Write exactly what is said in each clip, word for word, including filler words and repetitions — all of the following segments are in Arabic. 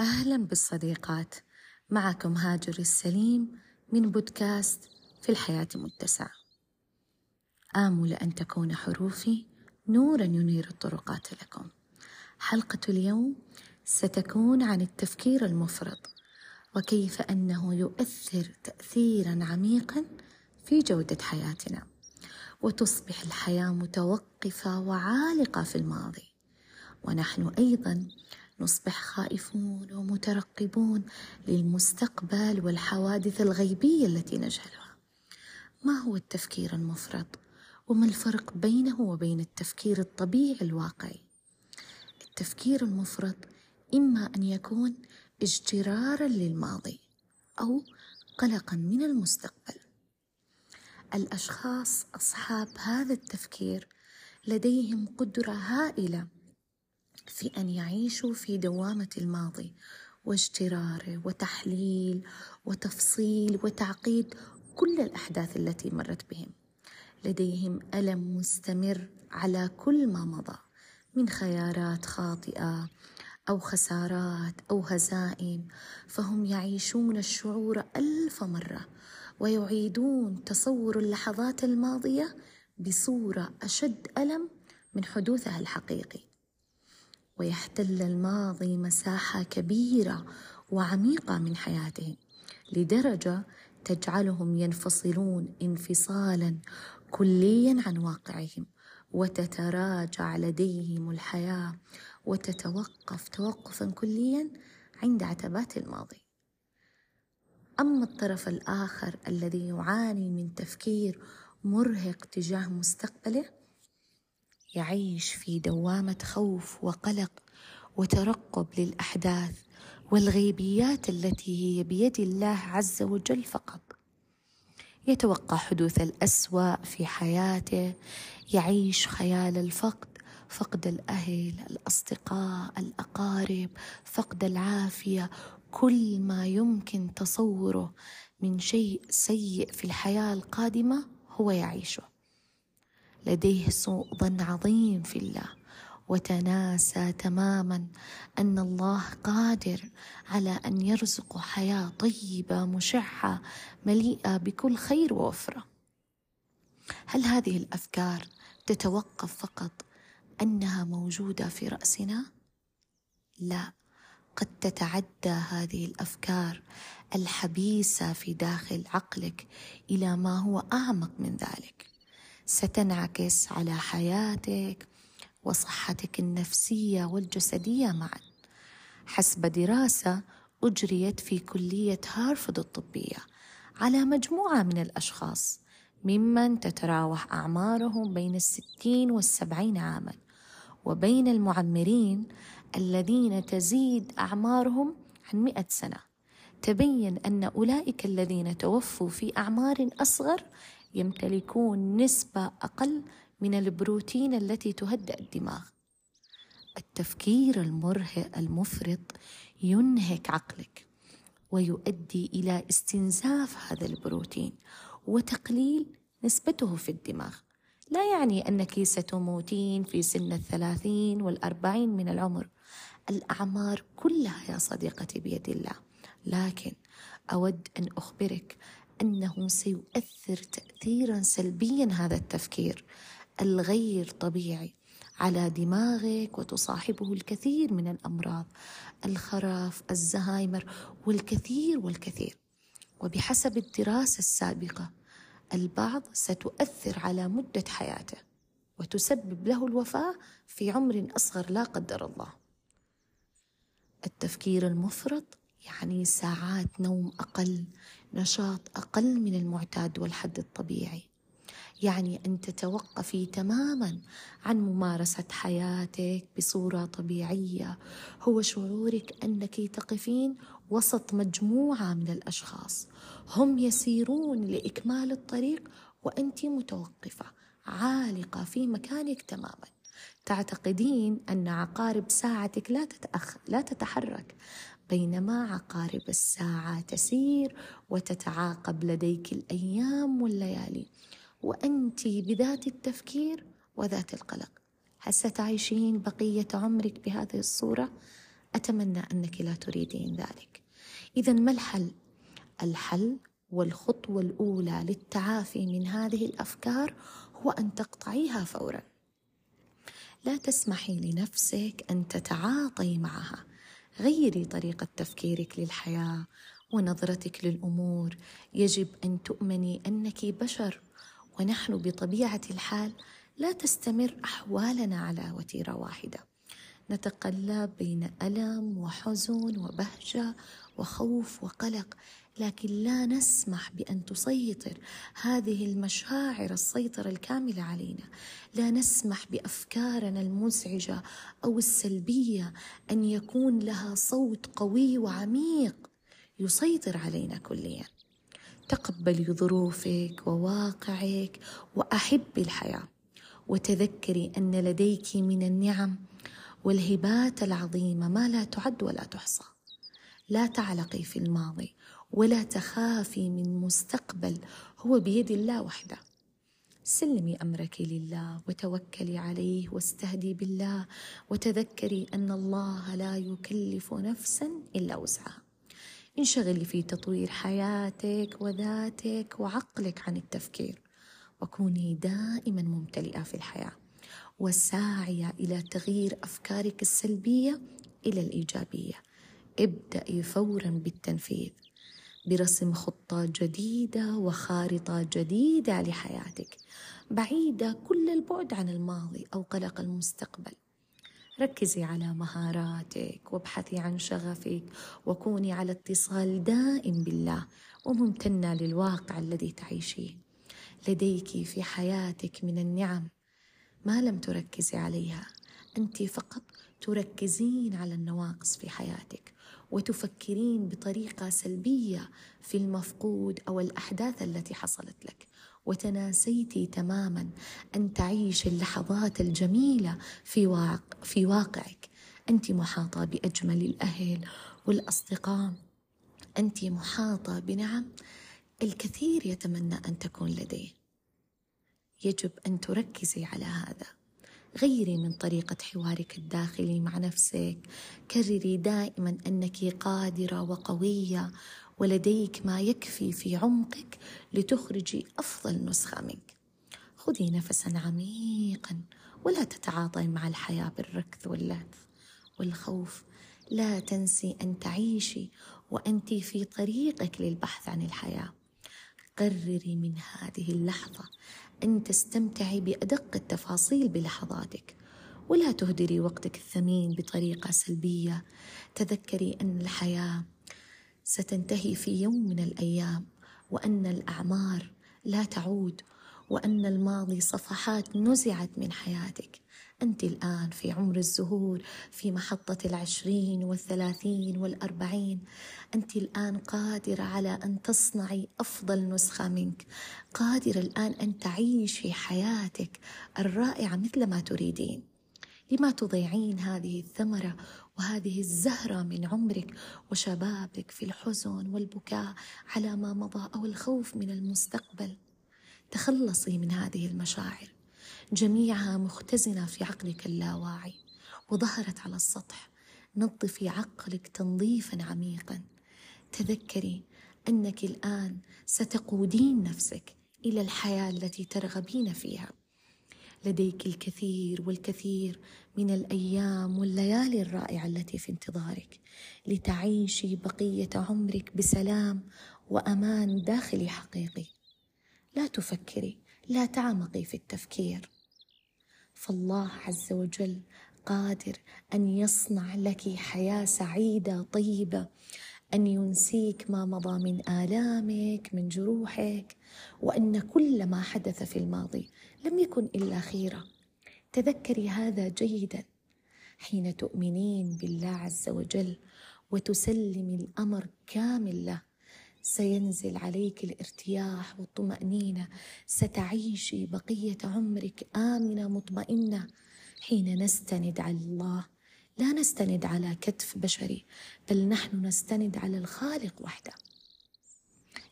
أهلا بالصديقات، معكم هاجر السليم من بودكاست في الحياة المتسعة. آمل أن تكون حروفي نورا ينير الطرقات لكم. حلقة اليوم ستكون عن التفكير المفرط وكيف أنه يؤثر تأثيرا عميقا في جودة حياتنا، وتصبح الحياة متوقفة وعالقة في الماضي، ونحن أيضا نصبح خائفون ومترقبون للمستقبل والحوادث الغيبية التي نجهلها. ما هو التفكير المفرط؟ وما الفرق بينه وبين التفكير الطبيعي الواقعي؟ التفكير المفرط إما أن يكون اجترارا للماضي أو قلقا من المستقبل. الأشخاص أصحاب هذا التفكير لديهم قدرة هائلة في أن يعيشوا في دوامة الماضي واجتراره وتحليل وتفصيل وتعقيد كل الأحداث التي مرت بهم. لديهم ألم مستمر على كل ما مضى من خيارات خاطئة أو خسارات أو هزائم، فهم يعيشون الشعور ألف مرة ويعيدون تصور اللحظات الماضية بصورة أشد ألم من حدوثها الحقيقي، ويحتل الماضي مساحة كبيرة وعميقة من حياتهم لدرجة تجعلهم ينفصلون انفصالا كليا عن واقعهم، وتتراجع لديهم الحياة وتتوقف توقفا كليا عند عتبات الماضي. أما الطرف الآخر الذي يعاني من تفكير مرهق تجاه مستقبله، يعيش في دوامة خوف وقلق وترقب للأحداث والغيبيات التي هي بيد الله عز وجل فقط. يتوقع حدوث الأسوأ في حياته، يعيش خيال الفقد، فقد الأهل، الأصدقاء، الأقارب، فقد العافية، كل ما يمكن تصوره من شيء سيء في الحياة القادمة هو يعيشه. لديه سوء ظن عظيم في الله، وتناسى تماما أن الله قادر على أن يرزق حياة طيبة مشعة مليئة بكل خير ووفرة. هل هذه الأفكار تتوقف فقط أنها موجودة في رأسنا؟ لا، قد تتعدى هذه الأفكار الحبيسة في داخل عقلك إلى ما هو أعمق من ذلك، ستنعكس على حياتك وصحتك النفسية والجسدية معا. حسب دراسة أجريت في كلية هارفرد الطبية على مجموعة من الأشخاص ممن تتراوح أعمارهم بين الستين والسبعين عاما، وبين المعمرين الذين تزيد أعمارهم عن مئة سنة، تبين أن أولئك الذين توفوا في أعمار أصغر يمتلكون نسبة أقل من البروتين التي تهدئ الدماغ. التفكير المرهق المفرط ينهك عقلك ويؤدي إلى استنزاف هذا البروتين وتقليل نسبته في الدماغ. لا يعني أنك ستموتين في سن الثلاثين والأربعين من العمر، الأعمار كلها يا صديقتي بيد الله، لكن أود أن أخبرك أنه سيؤثر تأثيرا سلبيا هذا التفكير الغير طبيعي على دماغك، وتصاحبه الكثير من الأمراض، الخراف، الزهايمر، والكثير والكثير. وبحسب الدراسة السابقة البعض ستؤثر على مدة حياته وتسبب له الوفاة في عمر أصغر لا قدر الله. التفكير المفرط يعني ساعات نوم أقل، نشاط أقل من المعتاد والحد الطبيعي، يعني أن تتوقفي تماما عن ممارسة حياتك بصورة طبيعية. هو شعورك أنك تقفين وسط مجموعة من الأشخاص، هم يسيرون لإكمال الطريق وأنت متوقفة عالقة في مكانك تماما، تعتقدين أن عقارب ساعتك لا تتأخر لا تتحرك، بينما عقارب الساعة تسير وتتعاقب لديك الأيام والليالي، وأنت بذات التفكير وذات القلق. هل ستعيشين بقية عمرك بهذه الصورة؟ أتمنى أنك لا تريدين ذلك. إذا ما الحل؟ الحل والخطوة الأولى للتعافي من هذه الأفكار هو أن تقطعيها فورا. لا تسمحي لنفسك أن تتعاطي معها، غيري طريقة تفكيرك للحياة ونظرتك للأمور. يجب أن تؤمني أنك بشر، ونحن بطبيعة الحال لا تستمر أحوالنا على وتيرة واحدة، نتقلب بين ألم وحزن وبهجة وخوف وقلق، لكن لا نسمح بأن تسيطر هذه المشاعر السيطرة الكاملة علينا. لا نسمح بأفكارنا المزعجة أو السلبية أن يكون لها صوت قوي وعميق يسيطر علينا كليا. تقبلي ظروفك وواقعك وأحبي الحياة، وتذكري أن لديك من النعم والهبات العظيمة ما لا تعد ولا تحصى. لا تعلقي في الماضي ولا تخافي من مستقبل هو بيد الله وحده. سلمي أمرك لله وتوكلي عليه واستهدي بالله، وتذكري أن الله لا يكلف نفسا إلا وسعها. انشغلي في تطوير حياتك وذاتك وعقلك عن التفكير، وكوني دائما ممتلئة في الحياة وساعية إلى تغيير أفكارك السلبية إلى الإيجابية. ابدأي فورا بالتنفيذ برسم خطة جديدة وخارطة جديدة لحياتك، بعيدة كل البعد عن الماضي أو قلق المستقبل. ركزي على مهاراتك وابحثي عن شغفك، وكوني على اتصال دائم بالله وممتنة للواقع الذي تعيشيه. لديك في حياتك من النعم ما لم تركزي عليها، أنت فقط تركزين على النواقص في حياتك وتفكرين بطريقة سلبية في المفقود أو الأحداث التي حصلت لك، وتناسيتي تماما أن تعيش اللحظات الجميلة في واقع في واقعك. أنت محاطة بأجمل الأهل والأصدقاء، أنت محاطة بنعم الكثير يتمنى أن تكون لديه. يجب أن تركزي على هذا. غيري من طريقة حوارك الداخلي مع نفسك، كرري دائما أنك قادرة وقوية ولديك ما يكفي في عمقك لتخرجي أفضل نسخة منك. خذي نفسا عميقا ولا تتعاطي مع الحياة بالركض واللهث والخوف. لا تنسي أن تعيشي وأنت في طريقك للبحث عن الحياة. قرري من هذه اللحظة أن تستمتعي بأدق التفاصيل بلحظاتك، ولا تهدري وقتك الثمين بطريقة سلبية. تذكري أن الحياة ستنتهي في يوم من الأيام، وأن الأعمار لا تعود، وأن الماضي صفحات نزعت من حياتك. أنت الآن في عمر الزهور، في محطة العشرين والثلاثين والأربعين. أنت الآن قادرة على أن تصنعي أفضل نسخة منك، قادرة الآن أن تعيشي حياتك الرائعة مثل ما تريدين. لما تضيعين هذه الثمرة وهذه الزهرة من عمرك وشبابك في الحزن والبكاء على ما مضى أو الخوف من المستقبل؟ تخلصي من هذه المشاعر، جميعها مختزنة في عقلك اللاواعي وظهرت على السطح. نظفي عقلك تنظيفا عميقا. تذكري أنك الآن ستقودين نفسك إلى الحياة التي ترغبين فيها. لديك الكثير والكثير من الأيام والليالي الرائعة التي في انتظارك لتعيشي بقية عمرك بسلام وأمان داخلي حقيقي. لا تفكري، لا تعمقي في التفكير، فالله عز وجل قادر أن يصنع لك حياة سعيدة طيبة، أن ينسيك ما مضى من آلامك من جروحك، وأن كل ما حدث في الماضي لم يكن إلا خيرة. تذكري هذا جيدا حين تؤمنين بالله عز وجل وتسلمي الأمر كامل له. سينزل عليك الارتياح والطمأنينة، ستعيشي بقية عمرك آمنة مطمئنة. حين نستند على الله لا نستند على كتف بشري، بل نحن نستند على الخالق وحده.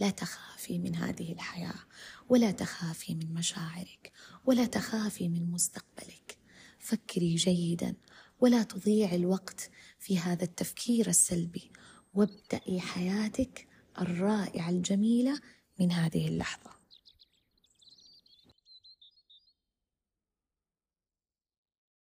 لا تخافي من هذه الحياة، ولا تخافي من مشاعرك، ولا تخافي من مستقبلك. فكري جيدا ولا تضيعي الوقت في هذا التفكير السلبي، وابدأي حياتك الرائعة الجميلة من هذه اللحظة.